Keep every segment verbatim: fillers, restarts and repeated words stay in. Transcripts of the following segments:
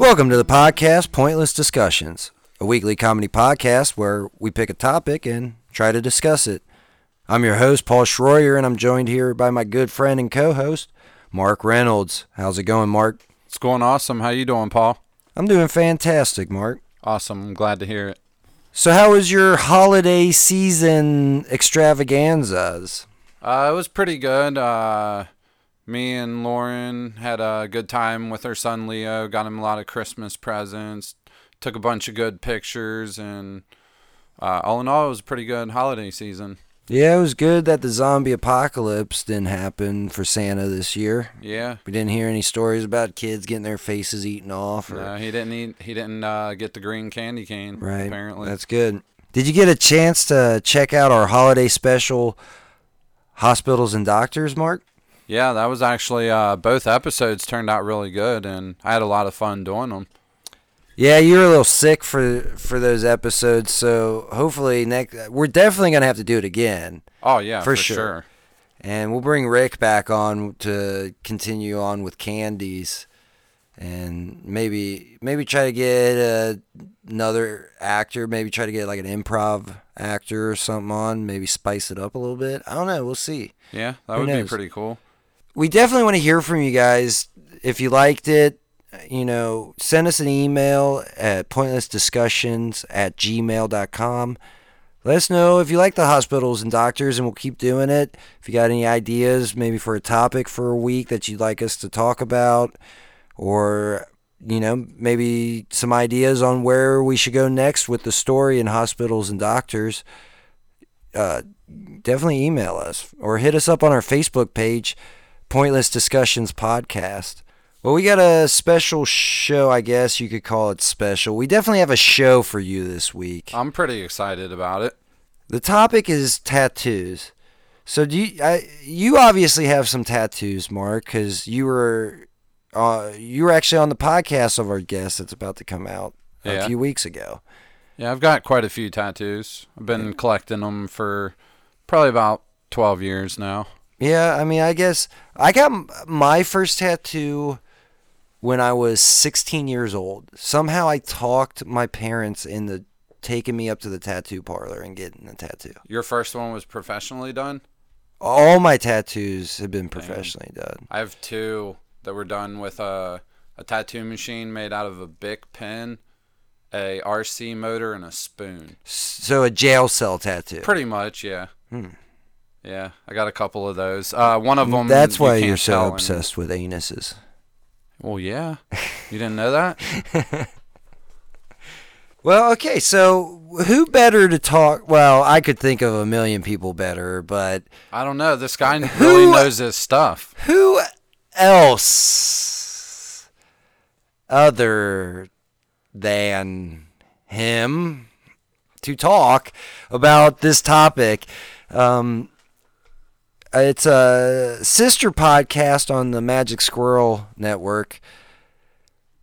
Welcome to the podcast Pointless Discussions, a weekly comedy podcast where we pick a topic and try to discuss it. I'm your host, Paul Schroyer, and I'm joined here by my good friend and co-host, Mark Reynolds. How's it going, Mark? It's going awesome. How you doing, Paul? I'm doing fantastic, Mark. Awesome. I'm glad to hear it. So how was your holiday season extravaganzas? Uh, it was pretty good. Uh... Me and Lauren had a good time with her son, Leo. Got him a lot of Christmas presents. Took a bunch of good pictures. And uh, all in all, it was a pretty good holiday season. Yeah, it was good that the zombie apocalypse didn't happen for Santa this year. Yeah. We didn't hear any stories about kids getting their faces eaten off. Or... No, he didn't, eat, he didn't uh, get the green candy cane, right. Apparently. That's good. Did you get a chance to check out our holiday special, Hospitals and Doctors, Mark? Yeah, that was actually, uh, both episodes turned out really good, and I had a lot of fun doing them. Yeah, you were a little sick for for those episodes, so hopefully next, we're definitely going to have to do it again. Oh, yeah, for, for sure. sure. And we'll bring Rick back on to continue on with candies, and maybe maybe try to get a, another actor, maybe try to get like an improv actor or something on, maybe spice it up a little bit. I don't know, we'll see. Yeah, that Who would knows? be pretty cool. We definitely want to hear from you guys. If you liked it, you know, send us an email at pointless discussions at gmail dot com. Let us know if you like the Hospitals and Doctors, and we'll keep doing it. If you got any ideas, maybe for a topic for a week that you'd like us to talk about, or, you know, maybe some ideas on where we should go next with the story in Hospitals and Doctors, uh, definitely email us or hit us up on our Facebook page, Pointless Discussions Podcast. Well, we got a special show, I guess you could call it special. We definitely have a show for you this week. I'm pretty excited about it. The topic is tattoos. So do you? I, you obviously have some tattoos, Mark, because you were, uh, you were actually on the podcast of our guest that's about to come out yeah. a few weeks ago. Yeah, I've got quite a few tattoos. I've been yeah. collecting them for probably about twelve years now. Yeah, I mean, I guess I got my first tattoo when I was sixteen years old. Somehow I talked my parents into taking me up to the tattoo parlor and getting a tattoo. Your first one was professionally done? All my tattoos have been professionally Damn. done. I have two that were done with a, a tattoo machine made out of a Bic pen, a R C motor, and a spoon. So a jail cell tattoo? Pretty much, yeah. Hmm. Yeah, I got a couple of those. Uh, one of them. That's why you're so obsessed with anuses. Well, yeah. You didn't know that? Well, okay, so who better to talk? Well, I could think of a million people better, but... I don't know. This guy who, really knows his stuff. Who else other than him to talk about this topic? Um... It's a sister podcast on the Magic Squirrel Network.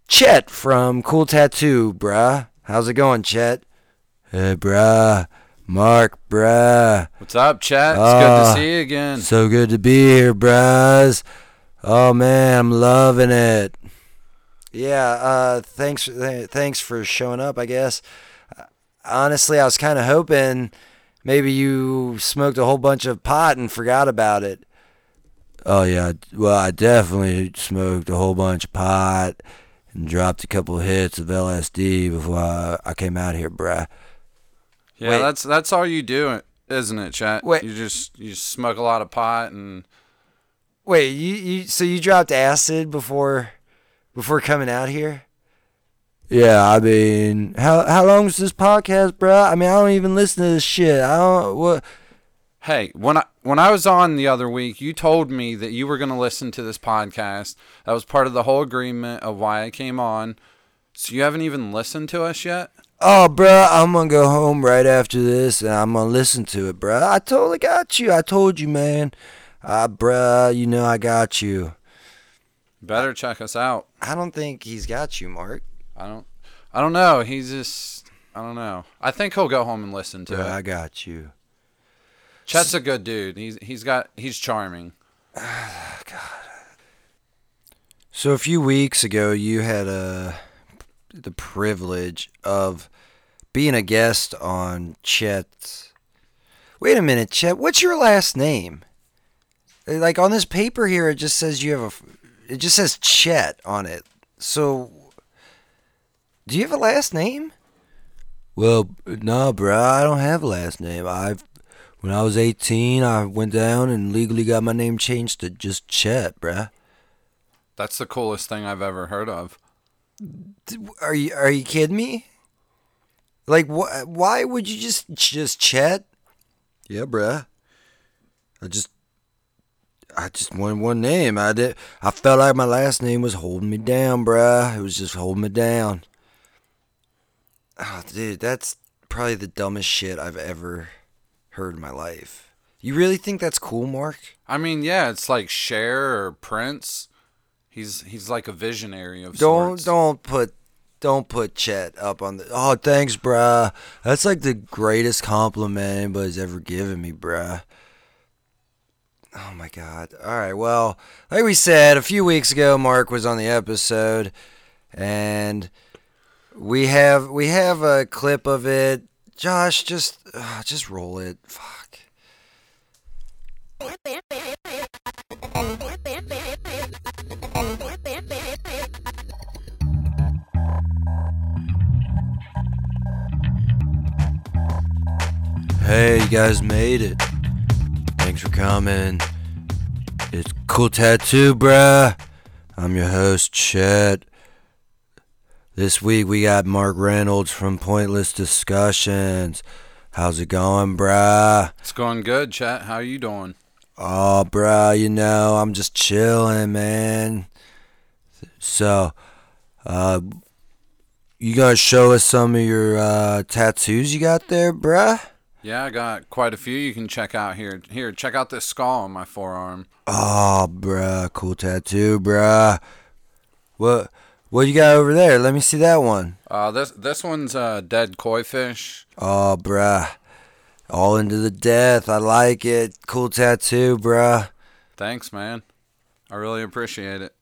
Chet from Cool Tattoo, bruh. How's it going, Chet? Hey, bruh. Mark, bruh. What's up, Chet? It's uh, good to see you again. So good to be here, bruhs. Oh, man, I'm loving it. Yeah, uh, thanks, th- thanks for showing up, I guess. Honestly, I was kind of hoping... Maybe you smoked a whole bunch of pot and forgot about it. Oh, yeah. Well, I definitely smoked a whole bunch of pot and dropped a couple of hits of L S D before I came out here, bruh. Yeah, Wait. that's that's all you do, isn't it, Chet? Wait. You just you smoke a lot of pot and... Wait, you, you so you dropped acid before before coming out here? Yeah, I mean, how how long is this podcast, bro? I mean, I don't even listen to this shit. I don't what. Hey, when I when I was on the other week, you told me that you were going to listen to this podcast. That was part of the whole agreement of why I came on. So you haven't even listened to us yet? Oh, bro, I'm going to go home right after this and I'm going to listen to it, bro. I totally got you. I told you, man. Uh, bro, you know I got you. Better check us out. I don't think he's got you, Mark. I don't, I don't know. He's just, I don't know. I think he'll go home and listen to yeah, it. I got you. Chet's a good dude. He's he's got he's charming. God. So a few weeks ago, you had a the privilege of being a guest on Chet. Wait a minute, Chet, what's your last name? Like, on this paper here, it just says you have a... It just says Chet on it. So, do you have a last name? Well, no, bruh, I don't have a last name. I've... When I was eighteen, I went down and legally got my name changed to just Chet, bruh. That's the coolest thing I've ever heard of. Are you are you kidding me? Like, wh- why would you just just Chet? Yeah, bruh. I just I just wanted one name. I did. I felt like my last name was holding me down, bruh. It was just holding me down. Oh, dude, that's probably the dumbest shit I've ever heard in my life. You really think that's cool, Mark? I mean, yeah, it's like Cher or Prince. He's he's like a visionary of don't, sorts. Don't put don't put Chet up on the... Oh, thanks, bruh. That's like the greatest compliment anybody's ever given me, bruh. Oh, my God. All right, well, like we said, a few weeks ago, Mark was on the episode, and we have we have a clip of it. Josh, just, uh, just roll it. Fuck. Hey, you guys made it. Thanks for coming. It's Cool Tattoo, bruh. I'm your host, Chet. This week we got Mark Reynolds from Pointless Discussions. How's it going, bruh? It's going good, Chet. How you doing? Oh, bruh, you know, I'm just chilling, man. So, uh, you gonna show us some of your uh, tattoos you got there, bruh? Yeah, I got quite a few you can check out here. Here, check out this skull on my forearm. Oh, bruh, cool tattoo, bruh. What what you got over there? Let me see that one. Uh, this this one's a dead koi fish. Oh, bruh. All into the death. I like it. Cool tattoo, bruh. Thanks, man. I really appreciate it.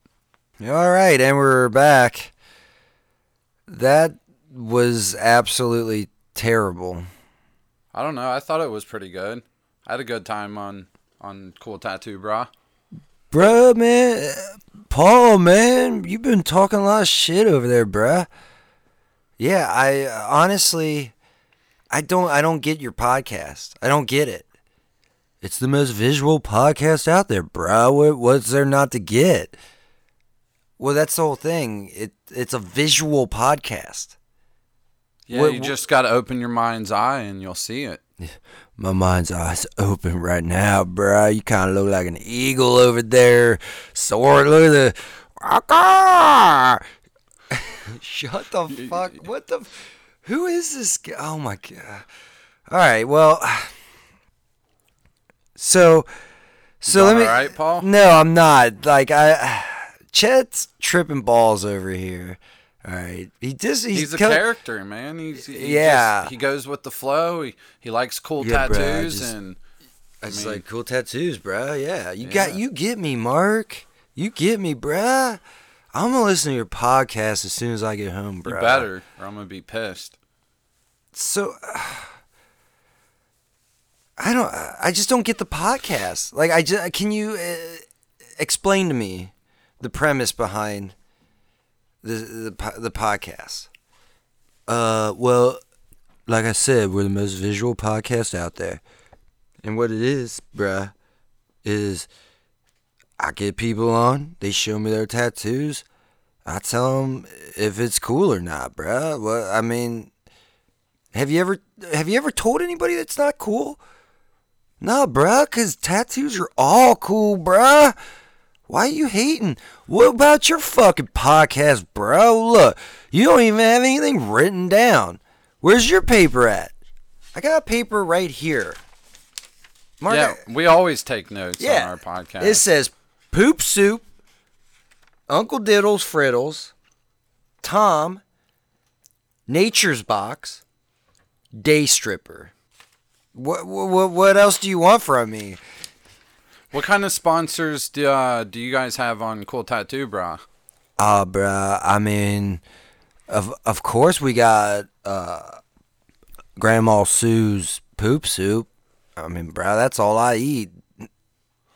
All right, and we're back. That was absolutely terrible. I don't know. I thought it was pretty good. I had a good time on, on Cool Tattoo, brah. Bruh, man. Paul, man. You've been talking a lot of shit over there, bruh. Yeah, I honestly, I don't I don't get your podcast. I don't get it. It's the most visual podcast out there, bruh. What, what's there not to get? Well, that's the whole thing. It It's a visual podcast. Yeah, what, you just got to open your mind's eye and you'll see it. My mind's eye's open right now, bro. You kind of look like an eagle over there. Sword, look at the... Shut the fuck... What the... Who is this guy? Oh, my God. All right, well... So... so let me. All right, Paul? No, I'm not. Like, I... Chet's tripping balls over here. All right, he just he's, he's a co- character, man. He's he yeah. Just, he goes with the flow. He he likes cool yeah, tattoos bro, I just, and I just mean, like cool tattoos, bro. Yeah, you yeah. got you get me, Mark. You get me, bro. I'm gonna listen to your podcast as soon as I get home, bro. You better, or I'm gonna be pissed. So uh, I don't. I just don't get the podcast. Like I just, can you uh, explain to me the premise behind The, the the podcast? Uh, well, like I said, we're the most visual podcast out there. And what it is, bruh, is I get people on, they show me their tattoos, I tell them if it's cool or not, bruh. Well, I mean, have you ever have you ever told anybody that's not cool? No, bruh, because tattoos are all cool, bruh. Why are you hating? What about your fucking podcast, bro? Look, you don't even have anything written down. Where's your paper at? I got a paper right here. Mark, yeah, we always take notes yeah, on our podcast. It says Poop Soup, Uncle Diddles Frittles, Tom, Nature's Box, Day Stripper. What what what else do you want from me? What kind of sponsors do, uh, do you guys have on Cool Tattoo, brah? Ah, uh, brah, I mean, Of of course we got uh, Grandma Sue's poop soup. I mean, bro, that's all I eat.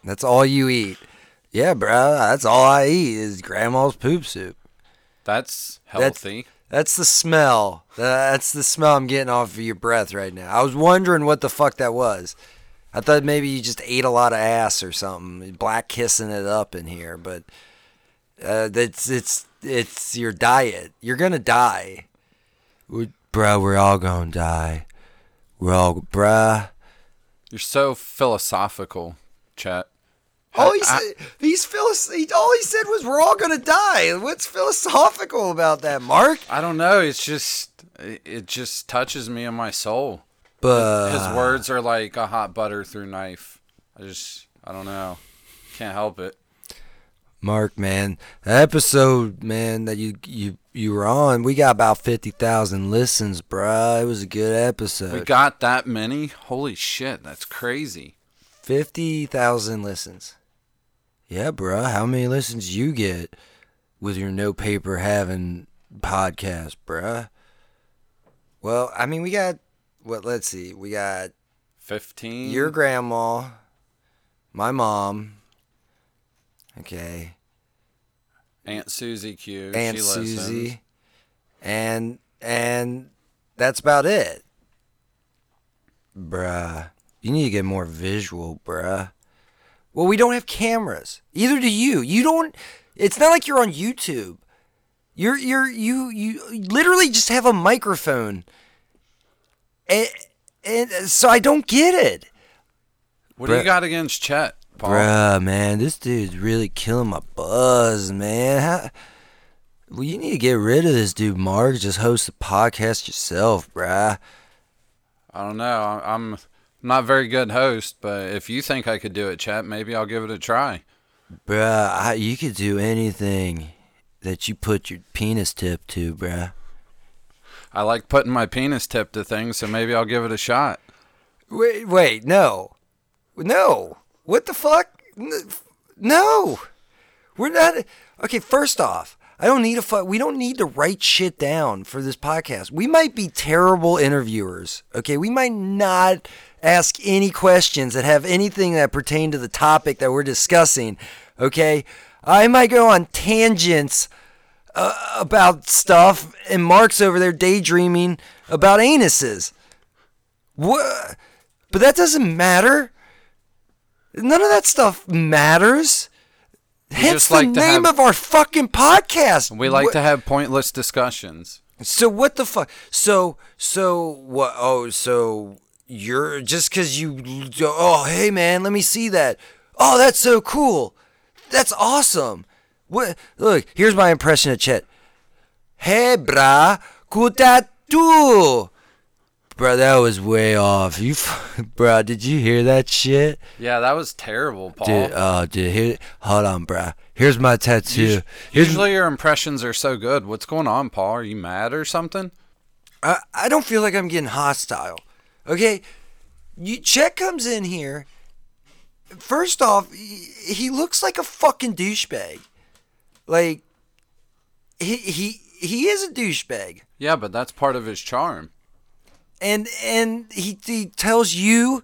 That's all you eat. Yeah, bro, that's all I eat is Grandma's poop soup. That's healthy. That's, that's the smell. That's the smell I'm getting off of your breath right now. I was wondering what the fuck that was. I thought maybe you just ate a lot of ass or something. Black kissing it up in here, but uh, it's it's it's your diet. You're gonna die, we, bruh. We're all gonna die. We're all bruh. You're so philosophical, Chet. All he said, he's philos- he, all he said was, "We're all gonna die." What's philosophical about that, Mark? I don't know. It's just it just touches me in my soul. But his words are like a hot butter through knife. I just, I don't know. Can't help it. Mark, man, that episode, man, that you you, you were on, we got about fifty thousand listens, bruh. It was a good episode. We got that many? Holy shit, that's crazy. fifty thousand listens. Yeah, bruh. How many listens you get with your no paper having podcast, bruh? Well, I mean, we got... Well, let's see. We got fifteen. Your grandma, my mom. Okay. Aunt Susie Q. Aunt she Susie, listens. and and that's about it, bruh. You need to get more visual, bruh. Well, we don't have cameras. Either do you. You don't. It's not like you're on YouTube. You're you're you you literally just have a microphone. And, and so I don't get it. What Bru- do you got against Chet, Paul? Bruh, man, this dude's really killing my buzz, man. How, well, you need to get rid of this dude, Mark. Just host the podcast yourself, bruh. I don't know. I'm not a very good host, but if you think I could do it, Chet, maybe I'll give it a try. Bruh, I, you could do anything that you put your penis tip to, bruh. I like putting my penis tip to things, so maybe I'll give it a shot. Wait, wait, no. No. What the fuck? No. We're not... Okay, first off, I don't need a fuck... We don't need to write shit down for this podcast. We might be terrible interviewers, okay? We might not ask any questions that have anything that pertain to the topic that we're discussing, okay? I might go on tangents... Uh, about stuff, and Mark's over there daydreaming about anuses. What? But that doesn't matter. None of that stuff matters. We Hence like the name have, of our fucking podcast. We like what? To have pointless discussions. So what the fuck? So so what? Oh, so you're just because you? Oh, hey man, let me see that. Oh, that's so cool. That's awesome. What? Look, here's my impression of Chet. Hey, brah, cool tattoo. Bruh, that was way off. You, bruh, did you hear that shit? Yeah, that was terrible, Paul. Dude, oh, dude, here, hold on, bruh. Here's my tattoo. Here's Usually m- your impressions are so good. What's going on, Paul? Are you mad or something? I, I don't feel like I'm getting hostile. Okay? You, Chet comes in here. First off, he, he looks like a fucking douchebag. Like, he he he is a douchebag. Yeah, but that's part of his charm. And and he he tells you,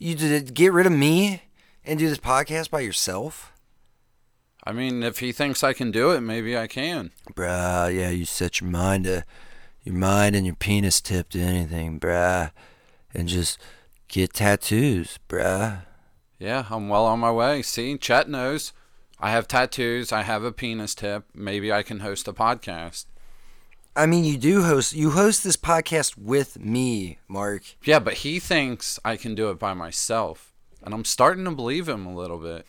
you to get rid of me and do this podcast by yourself. I mean, if he thinks I can do it, maybe I can. Bruh, yeah, you set your mind to your mind and your penis tip to anything, bruh, and just get tattoos, bruh. Yeah, I'm well on my way. See, Chet knows. I have tattoos. I have a penis tip. Maybe I can host a podcast. I mean, you do host. You host this podcast with me, Mark. Yeah, but he thinks I can do it by myself, and I'm starting to believe him a little bit.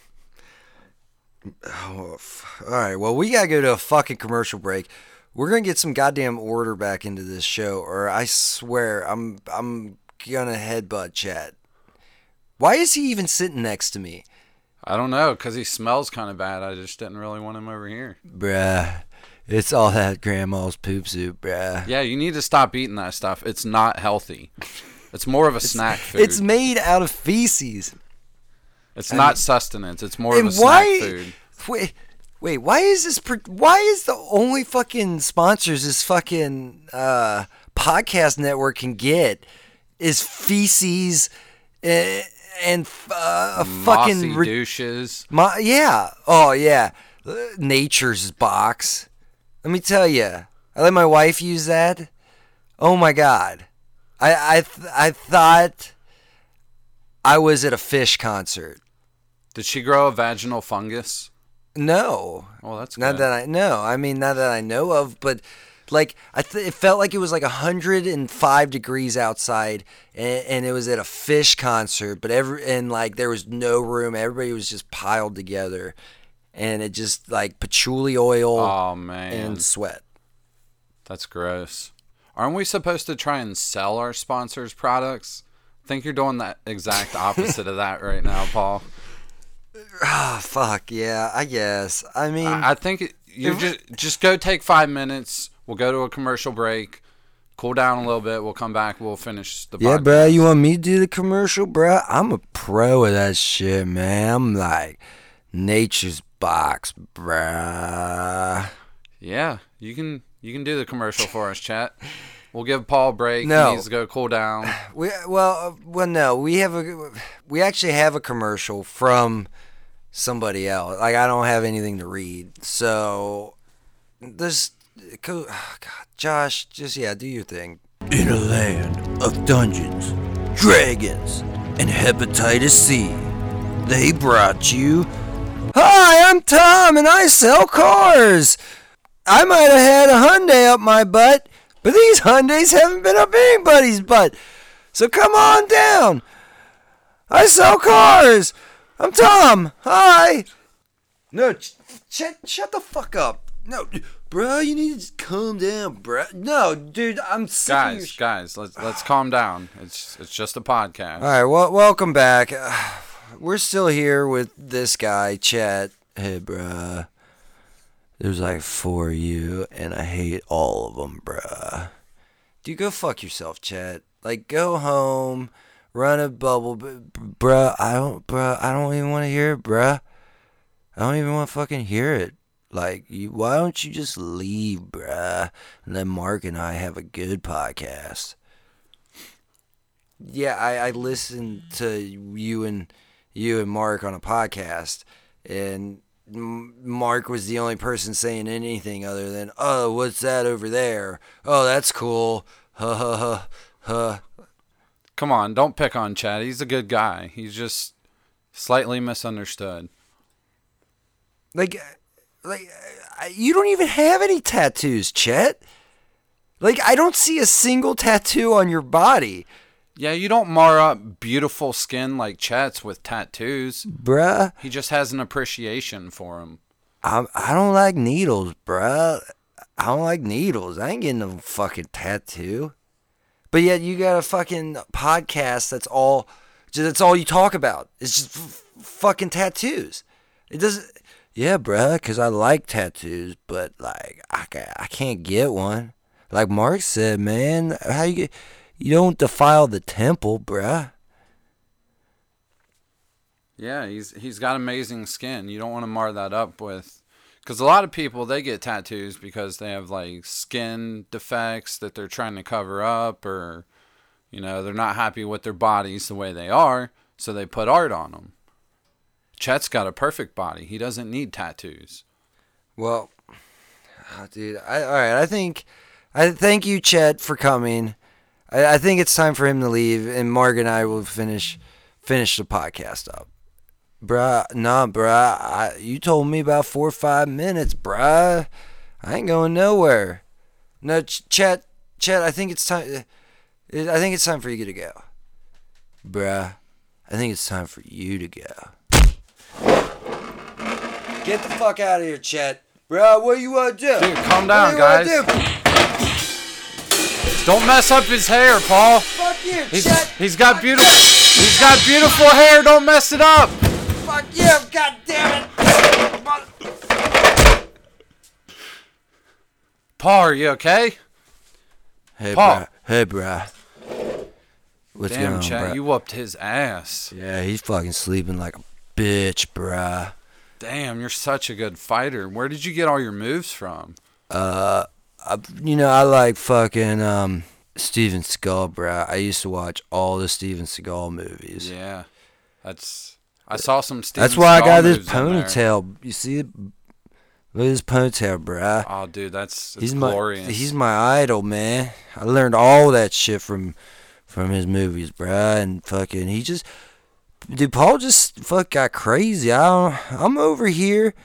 Oh, f- all right. Well, we gotta go to a fucking commercial break. We're gonna get some goddamn order back into this show, or I swear I'm I'm gonna headbutt Chet. Why is he even sitting next to me? I don't know, because he smells kind of bad. I just didn't really want him over here. Bruh, it's all that grandma's poop soup, bruh. Yeah, you need to stop eating that stuff. It's not healthy. It's more of a it's, snack food. It's made out of feces. It's I not mean, sustenance. It's more of a why, snack food. Wait, Wait, why is this? Per- why is the only fucking sponsors this fucking uh, podcast network can get is feces and, and uh, a mossy fucking re- douches. Mo- yeah. Oh yeah. Nature's Box. Let me tell you, I let my wife use that. Oh my god. I I th- I thought I was at a Fish concert. Did she grow a vaginal fungus? No. Well, that's good. Not that I know. I mean, not that I know of, but like I th- it felt like it was like one hundred five degrees outside, and, and it was at a Fish concert. But every and like there was no room. Everybody was just piled together, and it just like patchouli oil. Oh, man. And sweat. That's gross. Aren't we supposed to try and sell our sponsors' products? I think you're doing the exact opposite of that right now, Paul. Oh, fuck, yeah, I guess. I mean... I, I think you just just go take five minutes. We'll go to a commercial break. Cool down a little bit. We'll come back. We'll finish the podcast. Yeah, bro, you want me to do the commercial, bro? I'm a pro at that shit, man. I'm like Nature's Box, bro. Yeah, you can you can do the commercial for us, Chet. We'll give Paul a break. No. He needs to go cool down. We well, well, no, we have a, we actually have a commercial from somebody else. Like I don't have anything to read, so this, oh God, Josh, just yeah, do your thing. In a land of dungeons, dragons, and hepatitis C, they brought you. Hi, I'm Tom, and I sell cars. I might have had a Hyundai up my butt. But these Hyundais haven't been up anybody's butt. So come on down. I sell cars. I'm Tom. Hi. No, ch- ch- shut the fuck up. No, bro, you need to calm down, bro. No, dude, I'm sick of your sh- Guys, guys, let's let's calm down. It's it's just a podcast. All right, well, welcome back. Uh, we're still here with this guy, Chet. Hey, bro. There's like four of you, and I hate all of them, bruh. Dude, go fuck yourself, Chet. Like, go home, run a bubble, bruh. I don't, bruh. I don't even want to hear it, bruh. I don't even want to fucking hear it. Like, you, why don't you just leave, bruh? And then Mark and I have a good podcast. Yeah, I, I listened to you and you and Mark on a podcast, and. Mark was the only person saying anything other than, oh, what's that over there? Oh, that's cool. Ha ha ha ha. Come on, don't pick on Chad. He's a good guy. He's just slightly misunderstood. Like, like you don't even have any tattoos, Chet. Like, I don't see a single tattoo on your body. Yeah, you don't mar up beautiful skin like Chet's with tattoos. Bruh. He just has an appreciation for them. I I don't like needles, bruh. I don't like needles. I ain't getting no fucking tattoo. But yet you got a fucking podcast that's all that's all you talk about. It's just f- fucking tattoos. It doesn't... Yeah, bruh, because I like tattoos, but, like, I, I can't get one. Like Mark said, man, how you get... You don't defile the temple, bruh. Yeah, he's he's got amazing skin. You don't want to mar that up with... Because a lot of people, they get tattoos because they have, like, skin defects that they're trying to cover up or, you know, they're not happy with their bodies the way they are, so they put art on them. Chet's got a perfect body. He doesn't need tattoos. Well, oh, dude, I, all right, I think... I thank you, Chet, for coming. I think it's time for him to leave, and Mark and I will finish finish the podcast up. Bruh, nah, bruh, I, you told me about four or five minutes, bruh. I ain't going nowhere. No, Ch- Chet, Chet, I think it's time. I think it's time for you to go. Bruh, I think it's time for you to go. Get the fuck out of here, Chet. Bruh, what do you want to do? Dude, calm down, what do you guys. Don't mess up his hair, Paul. Fuck you, he's, Chet. He's got Fuck beautiful. You. He's got beautiful hair. Don't mess it up. Fuck you, goddammit. Paul, are you okay? Hey, Paul. Bro. Hey, bruh. What's Damn, going on, Chet, bruh? You whooped his ass. Yeah, he's fucking sleeping like a bitch, bruh. Damn, you're such a good fighter. Where did you get all your moves from? Uh, I, you know, I like fucking um Steven Seagal, bro. I used to watch all the Steven Seagal movies. Yeah, that's. I saw some Steven. That's why Seagal I got this ponytail. You see, look at this ponytail, bro. Oh, dude, that's it's he's glorious. My, he's my idol, man. I learned all that shit from from his movies, bro. And fucking, he just. Dude, Paul just fuck got crazy. I I'm over here,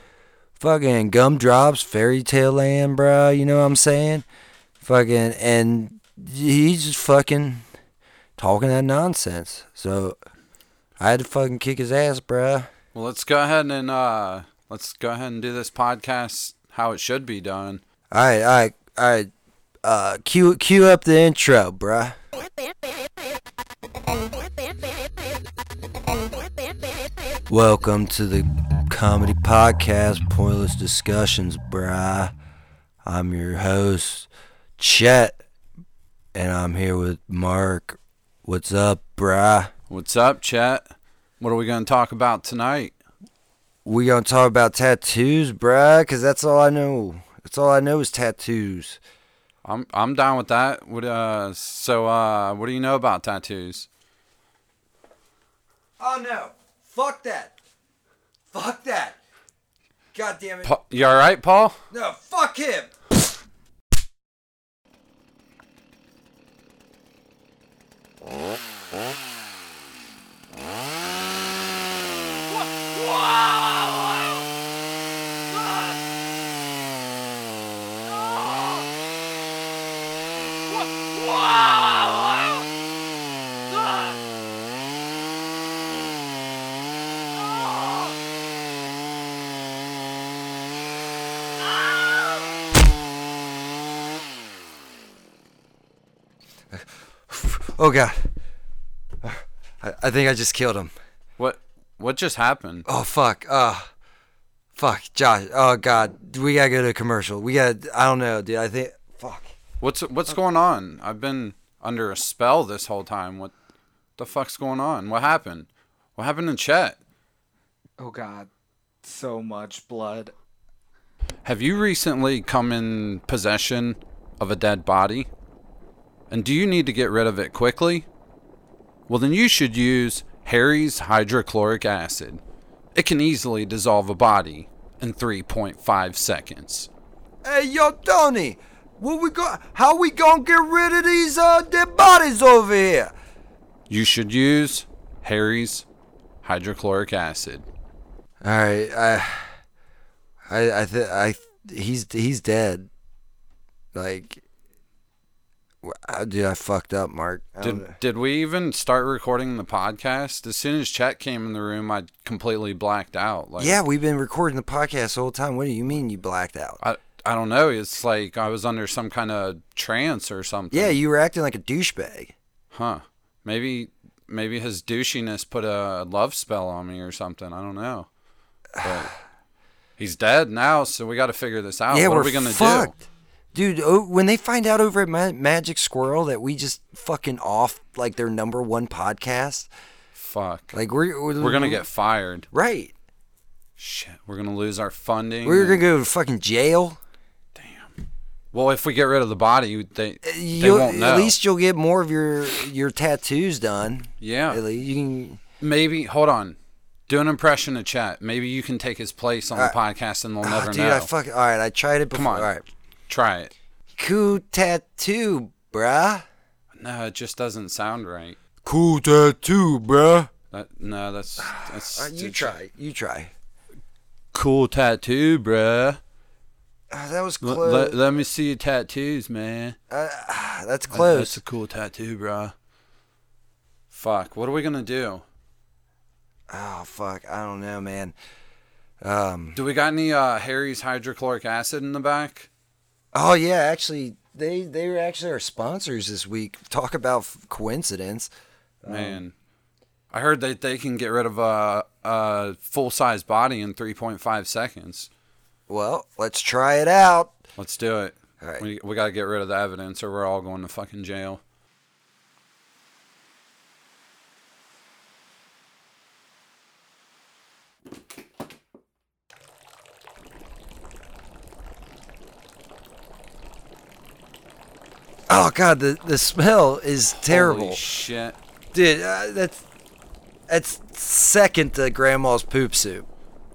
fucking Gumdrops, Fairy Tale Land, bro. You know what I'm saying? Fucking and he's just fucking talking that nonsense. So I had to fucking kick his ass, bro. Well, let's go ahead and uh, let's go ahead and do this podcast how it should be done. All right, all right, all right. Uh, cue cue up the intro, bro. Welcome to the comedy podcast, Pointless Discussions, bruh. I'm your host, Chet, and I'm here with Mark. What's up, bruh? What's up, Chet? What are we going to talk about tonight? We're going to talk about tattoos, bruh, because that's all I know. That's all I know is tattoos. I'm I'm down with that. What uh? So uh, what do you know about tattoos? Oh no! Fuck that! Fuck that! God damn it! Pa- you all right, Paul? No, fuck him! Oh god, I, I think I just killed him. What? What just happened? Oh fuck! Uh, fuck, Josh. Oh god, we gotta go to a commercial. We gotta. I don't know, dude. I think. Fuck. What's What's okay. going on? I've been under a spell this whole time. What the fuck's going on? What happened? What happened in chat? Oh god, so much blood. Have you recently come in possession of a dead body? And do you need to get rid of it quickly? Well, then you should use Harry's hydrochloric acid. It can easily dissolve a body in three point five seconds. Hey, yo, Tony, what we go- how we gonna get rid of these uh, dead bodies over here? You should use Harry's hydrochloric acid. All right, I, I, I, th- I he's he's dead. Like. Dude, I fucked up, Mark. Did did we even start recording the podcast? As soon as Chet came in the room, I completely blacked out. Like, yeah, we've been recording the podcast the whole time. What do you mean you blacked out? I, I don't know. It's like I was under some kind of trance or something. Yeah, you were acting like a douchebag. Huh. Maybe maybe his douchiness put a love spell on me or something. I don't know. But he's dead now, so we got to figure this out. Yeah, what we're are we going to do? Dude, oh, when they find out over at Ma- Magic Squirrel that we just fucking off like their number one podcast, fuck, like we're we're, we're gonna get fired, right? Shit, we're gonna lose our funding. We're and... gonna go to fucking jail. Damn. Well, if we get rid of the body, they they won't know. At least you'll get more of your your tattoos done. Yeah. At least you can. Maybe hold on. Do an impression of Chat. Maybe you can take his place on all the right. podcast, and they'll oh, never dude, know. Dude, I fuck. All right, I tried it before. Come on. All right. Try it. Cool tattoo, bruh. No, it just doesn't sound right. Cool tattoo, bruh. That, no, that's... that's right, you try. You try. Cool tattoo, bruh. Uh, that was close. L- let, let me see your tattoos, man. Uh, that's close. That's a cool tattoo, bruh. Fuck, what are we going to do? Oh, fuck. I don't know, man. Um, do we got any uh, Harry's hydrochloric acid in the back? Oh yeah, actually, they they were actually our sponsors this week. Talk about coincidence, man. Um, I heard that they can get rid of a, a full size body in three point five seconds. Well, let's try it out. Let's do it. All right, we we gotta get rid of the evidence, or we're all going to fucking jail. Oh God, the the smell is terrible. Holy shit, dude, uh, that's that's second to Grandma's poop soup.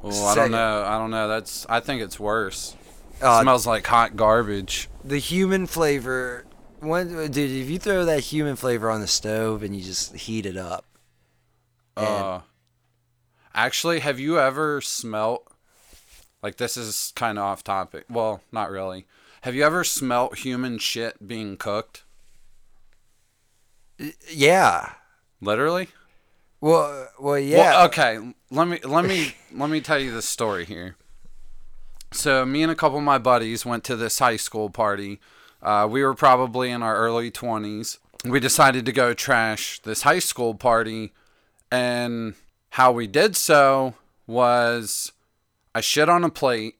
Oh, I don't know. I don't know. That's. I think it's worse. Uh, it smells like hot garbage. The human flavor. When, dude, if you throw that human flavor on the stove and you just heat it up. Uh, actually, have you ever smelt... Like, this is kind of off topic. Well, not really. Have you ever smelt human shit being cooked? Yeah. Literally? Well, well, yeah. Well, okay, let me let me let me tell you the story here. So, me and a couple of my buddies went to this high school party. Uh, we were probably in our early twenties. We decided to go trash this high school party, and how we did so was I shit on a plate.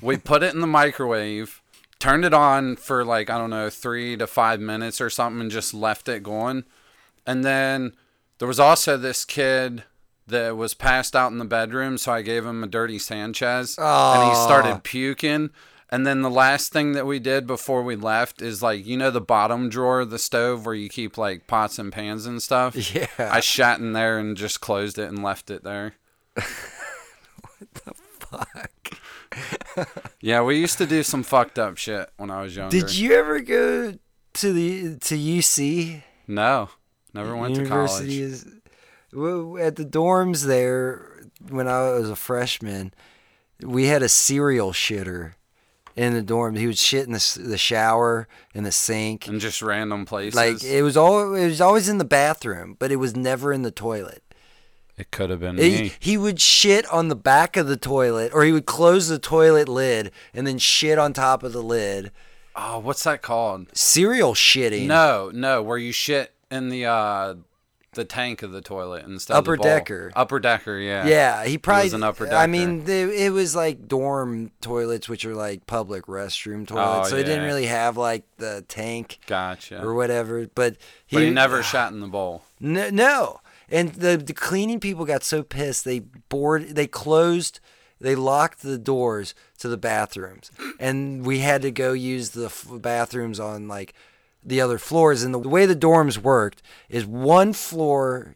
We put it in the microwave, turned it on for like, I don't know, three to five minutes or something, and just left it going. And then there was also this kid that was passed out in the bedroom, so I gave him a dirty Sanchez. Aww. And he started puking. And then the last thing that we did before we left is, like, you know the bottom drawer of the stove where you keep, like, pots and pans and stuff? Yeah. I shat in there and just closed it and left it there. What the fuck? Yeah, we used to do some fucked up shit when I was younger. Did you ever go to the to U C? No. Never went University to college. Is, well, at the dorms there, when I was a freshman, we had a cereal shitter in the dorm. He would shit in the, the shower, in the sink. In just random places. Like, it was all it was always in the bathroom, but it was never in the toilet. It could have been it, me. He would shit on the back of the toilet, or he would close the toilet lid and then shit on top of the lid. Oh, what's that called? Cereal shitting. No, no, where you shit in the uh, the tank of the toilet instead upper of the bowl. Decker. Upper Decker, yeah. Yeah, he probably... It was an upper decker. I mean, they, it was like dorm toilets, which are like public restroom toilets, oh, so yeah. It didn't really have like the tank gotcha. Or whatever, but... He, but he never uh, shot in the bowl. No, no. And the, the cleaning people got so pissed, they board, they closed... They locked the doors to the bathrooms, and we had to go use the f- bathrooms on like... the other floors. And the way the dorms worked is one floor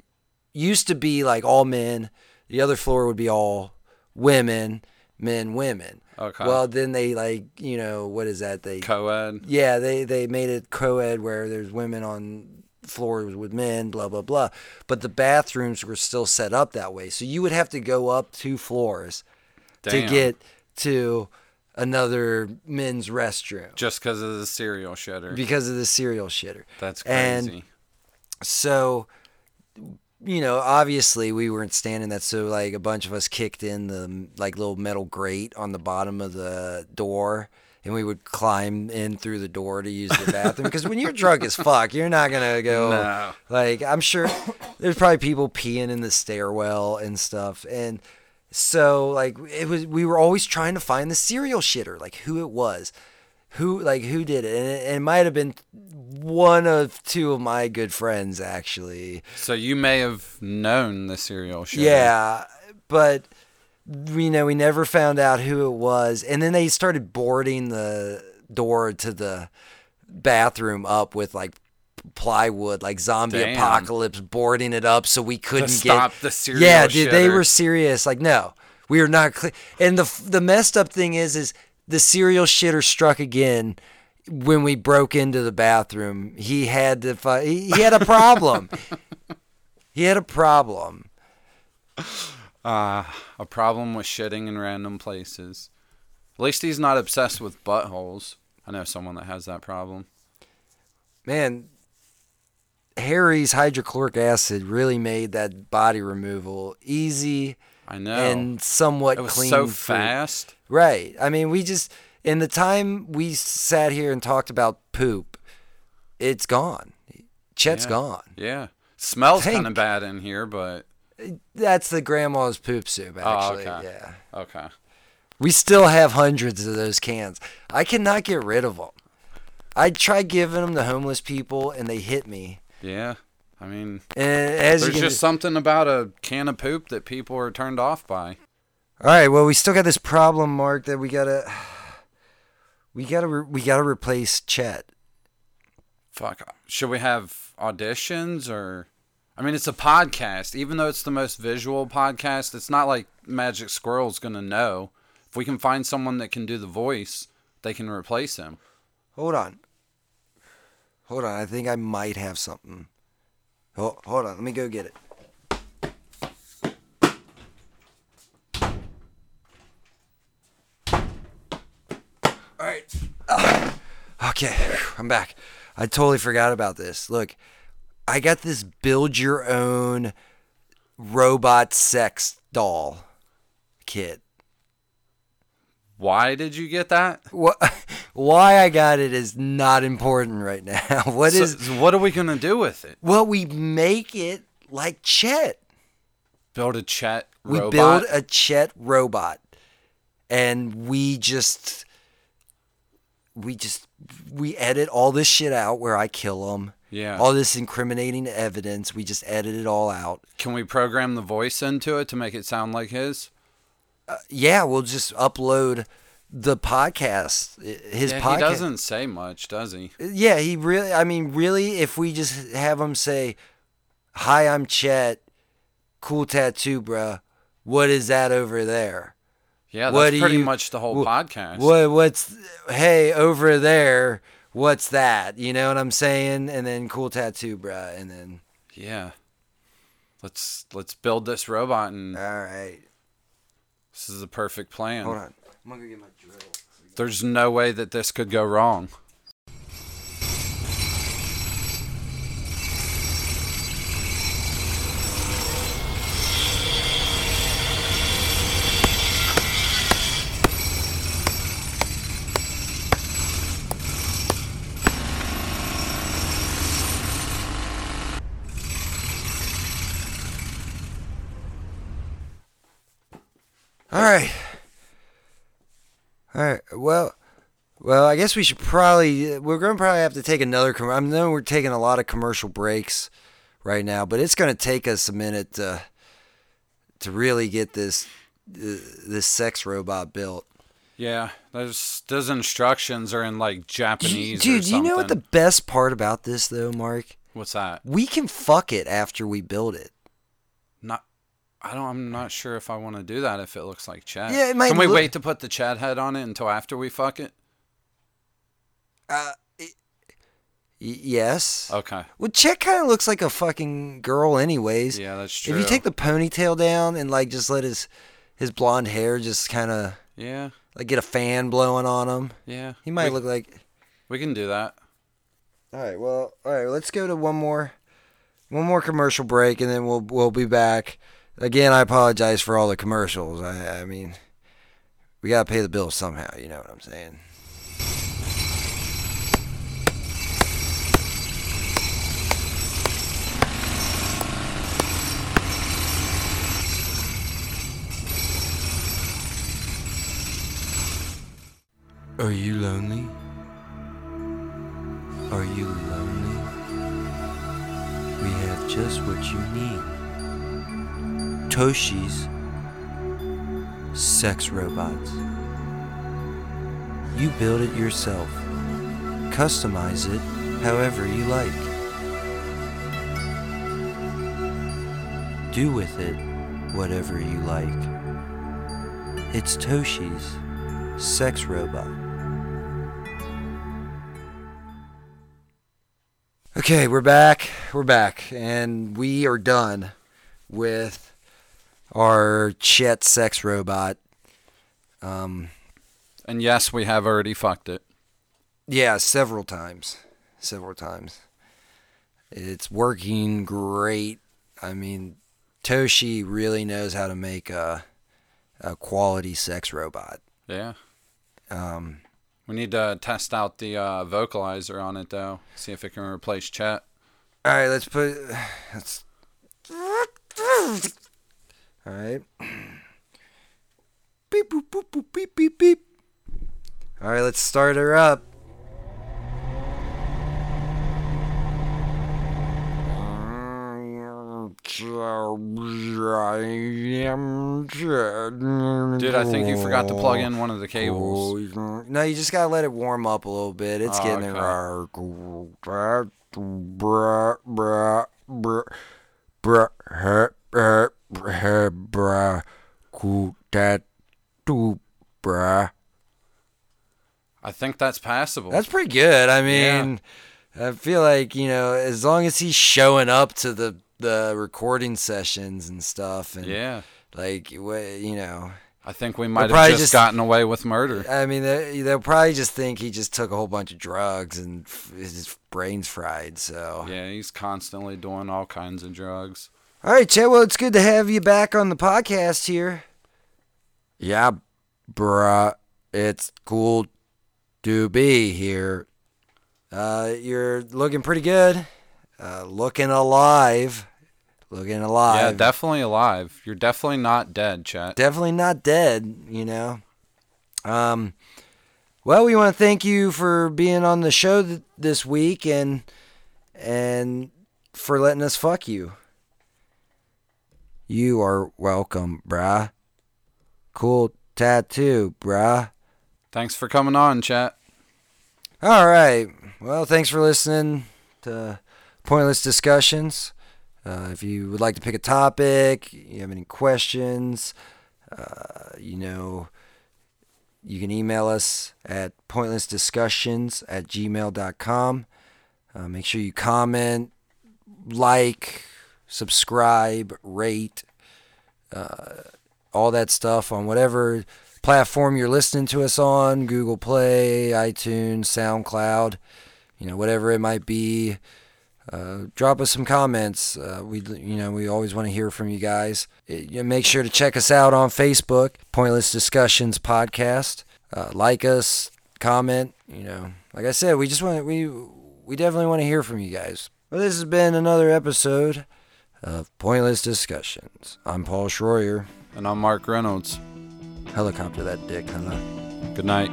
used to be like all men, the other floor would be all women, men, women. Okay. Well, then they like, you know, what is that? They co-ed. Yeah, they they made it co-ed where there's women on floors with men, blah blah blah. But the bathrooms were still set up that way, so you would have to go up two floors Damn. To get to another men's restroom. Just because of the cereal shitter. Because of the cereal shitter. That's crazy. And so, you know, obviously we weren't standing that, so like a bunch of us kicked in the like little metal grate on the bottom of the door, and we would climb in through the door to use the bathroom. Because when you're drunk as fuck, you're not going to go, no. Like, I'm sure there's probably people peeing in the stairwell and stuff, and... So like it was, we were always trying to find the cereal shitter, like who it was, who like who did it, and it, and it might have been one of two of my good friends actually. So you may have known the cereal shitter. Yeah, but we you know we never found out who it was, and then they started boarding the door to the bathroom up with like plywood, like zombie Damn. Apocalypse, boarding it up so we couldn't to stop get the serial yeah dude shitter. They were serious, like no, we are not clear. And the the messed up thing is is the serial shitter struck again when we broke into the bathroom. He had the he, he had a problem. He had a problem uh a problem with shitting in random places. At least he's not obsessed with buttholes. I know someone that has that problem, man. Harry's hydrochloric acid really made that body removal easy. I know. And somewhat clean. It was clean so food. Fast. Right. I mean, we just, in the time we sat here and talked about poop, it's gone. Chet's yeah. gone. Yeah. Smells kind of bad in here, but. That's the grandma's poop soup, actually. Oh, okay. Yeah. Okay. We still have hundreds of those cans. I cannot get rid of them. I tried giving them to homeless people, and they hit me. Yeah, I mean, as there's just do. Something about a can of poop that people are turned off by. All right, well, we still got this problem, Mark, that we gotta, we gotta, we gotta replace Chet. Fuck. Should we have auditions or... I mean, it's a podcast. Even though it's the most visual podcast, it's not like Magic Squirrel's going to know. If we can find someone that can do the voice, they can replace him. Hold on. Hold on. I think I might have something. Hold, hold on. Let me go get it. All right. Oh, okay. I'm back. I totally forgot about this. Look, I got this build your own robot sex doll kit. Why did you get that? What? Why I got it is not important right now. What so, is? So what are we gonna do with it? Well, we make it like Chet. Build a Chet robot. We build a Chet robot, and we just, we just, we edit all this shit out where I kill him. Yeah. All this incriminating evidence, we just edit it all out. Can we program the voice into it to make it sound like his? Uh, yeah, we'll just upload the podcast. His yeah, podcast. He doesn't say much, does he? Yeah, he really. I mean, really, if we just have him say, "Hi, I'm Chet. Cool tattoo, bruh. What is that over there?" Yeah, that's what pretty you, much the whole wh- podcast. What? What's? Hey, over there. What's that? You know what I'm saying? And then cool tattoo, bruh. And then yeah, let's let's build this robot and all right. This is the perfect plan. Hold on, I'm gonna go get my drill. There's no way that this could go wrong. All right. All right. Well, well, I guess we should probably, we're going to probably have to take another, com- I know we're taking a lot of commercial breaks right now, but it's going to take us a minute to, to really get this, uh, this sex robot built. Yeah. Those, those instructions are in like Japanese Dude, or something. Do you know what the best part about this though, Mark? What's that? We can fuck it after we build it. Not. I don't, I'm not sure if I want to do that if it looks like Chad. Yeah, it might Can we look... wait to put the Chad head on it until after we fuck it? Uh, it, y- yes. Okay. Well, Chad kind of looks like a fucking girl anyways. Yeah, that's true. If you take the ponytail down and, like, just let his, his blonde hair just kind of... Yeah. Like, get a fan blowing on him. Yeah. He might we, look like... We can do that. All right, well, all right, let's go to one more, one more commercial break, and then we'll we'll be back... Again, I apologize for all the commercials. I, I mean, we gotta pay the bills somehow, you know what I'm saying? Are you lonely? Are you lonely? We have just what you need. Toshi's Sex Robots. You build it yourself. Customize it however you like. Do with it whatever you like. It's Toshi's Sex Robot. Okay, we're back. We're back. And we are done with... our Chet sex robot. Um, and yes, we have already fucked it. Yeah, several times. Several times. It's working great. I mean, Toshi really knows how to make a, a quality sex robot. Yeah. Um, we need to test out the uh, vocalizer on it, though. See if it can replace Chet. All right, let's put... Let's... All right. Beep, boop, boop, boop, beep, beep, beep. All right, let's start her up. Dude, I think you forgot to plug in one of the cables. No, you just gotta let it warm up a little bit. It's oh, getting okay. Bruh, cool tattoo, bruh. I think that's passable. That's pretty good. I mean, yeah. I feel like, you know, as long as he's showing up to the, the recording sessions and stuff, and yeah, like, you know, I think we might have just, just gotten away with murder. I mean, they, they'll probably just think he just took a whole bunch of drugs and his brain's fried, so. Yeah, he's constantly doing all kinds of drugs. All right, Chet, well, it's good to have you back on the podcast here. Yeah, bruh, it's cool to be here. Uh, you're looking pretty good. Uh, looking alive. Looking alive. Yeah, definitely alive. You're definitely not dead, Chet. Definitely not dead, you know. Um, well, we want to thank you for being on the show th- this week and and for letting us fuck you. You are welcome, bruh. Cool tattoo, bruh. Thanks for coming on, Chet. All right. Well, thanks for listening to Pointless Discussions. Uh, if you would like to pick a topic, you have any questions, uh, you know, you can email us at pointless discussions at gmail dot com. Uh, make sure you comment, like, subscribe, rate, uh, all that stuff on whatever platform you're listening to us on, Google Play, iTunes, SoundCloud, you know, whatever it might be. Uh, drop us some comments. Uh, we, you know, we always want to hear from you guys. It, you know, make sure to check us out on Facebook, Pointless Discussions Podcast. Uh, like us, comment. You know, like I said, we just want we we definitely want to hear from you guys. Well, this has been another episode of Pointless Discussions. I'm Paul Schroyer, and I'm Mark Reynolds. Helicopter that dick, huh? Good night.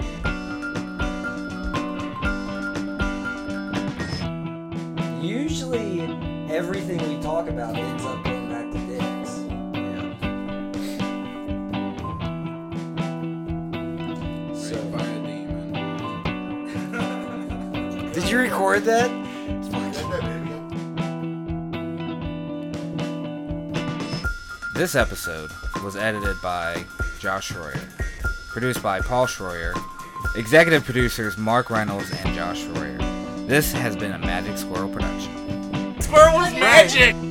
Usually, everything we talk about ends up going back to dicks. Yeah. So by a demon. Did you record that? This episode was edited by Josh Schroyer, produced by Paul Schroyer, executive producers Mark Reynolds and Josh Schroyer. This has been a Magic Squirrel production. Squirrel was magic!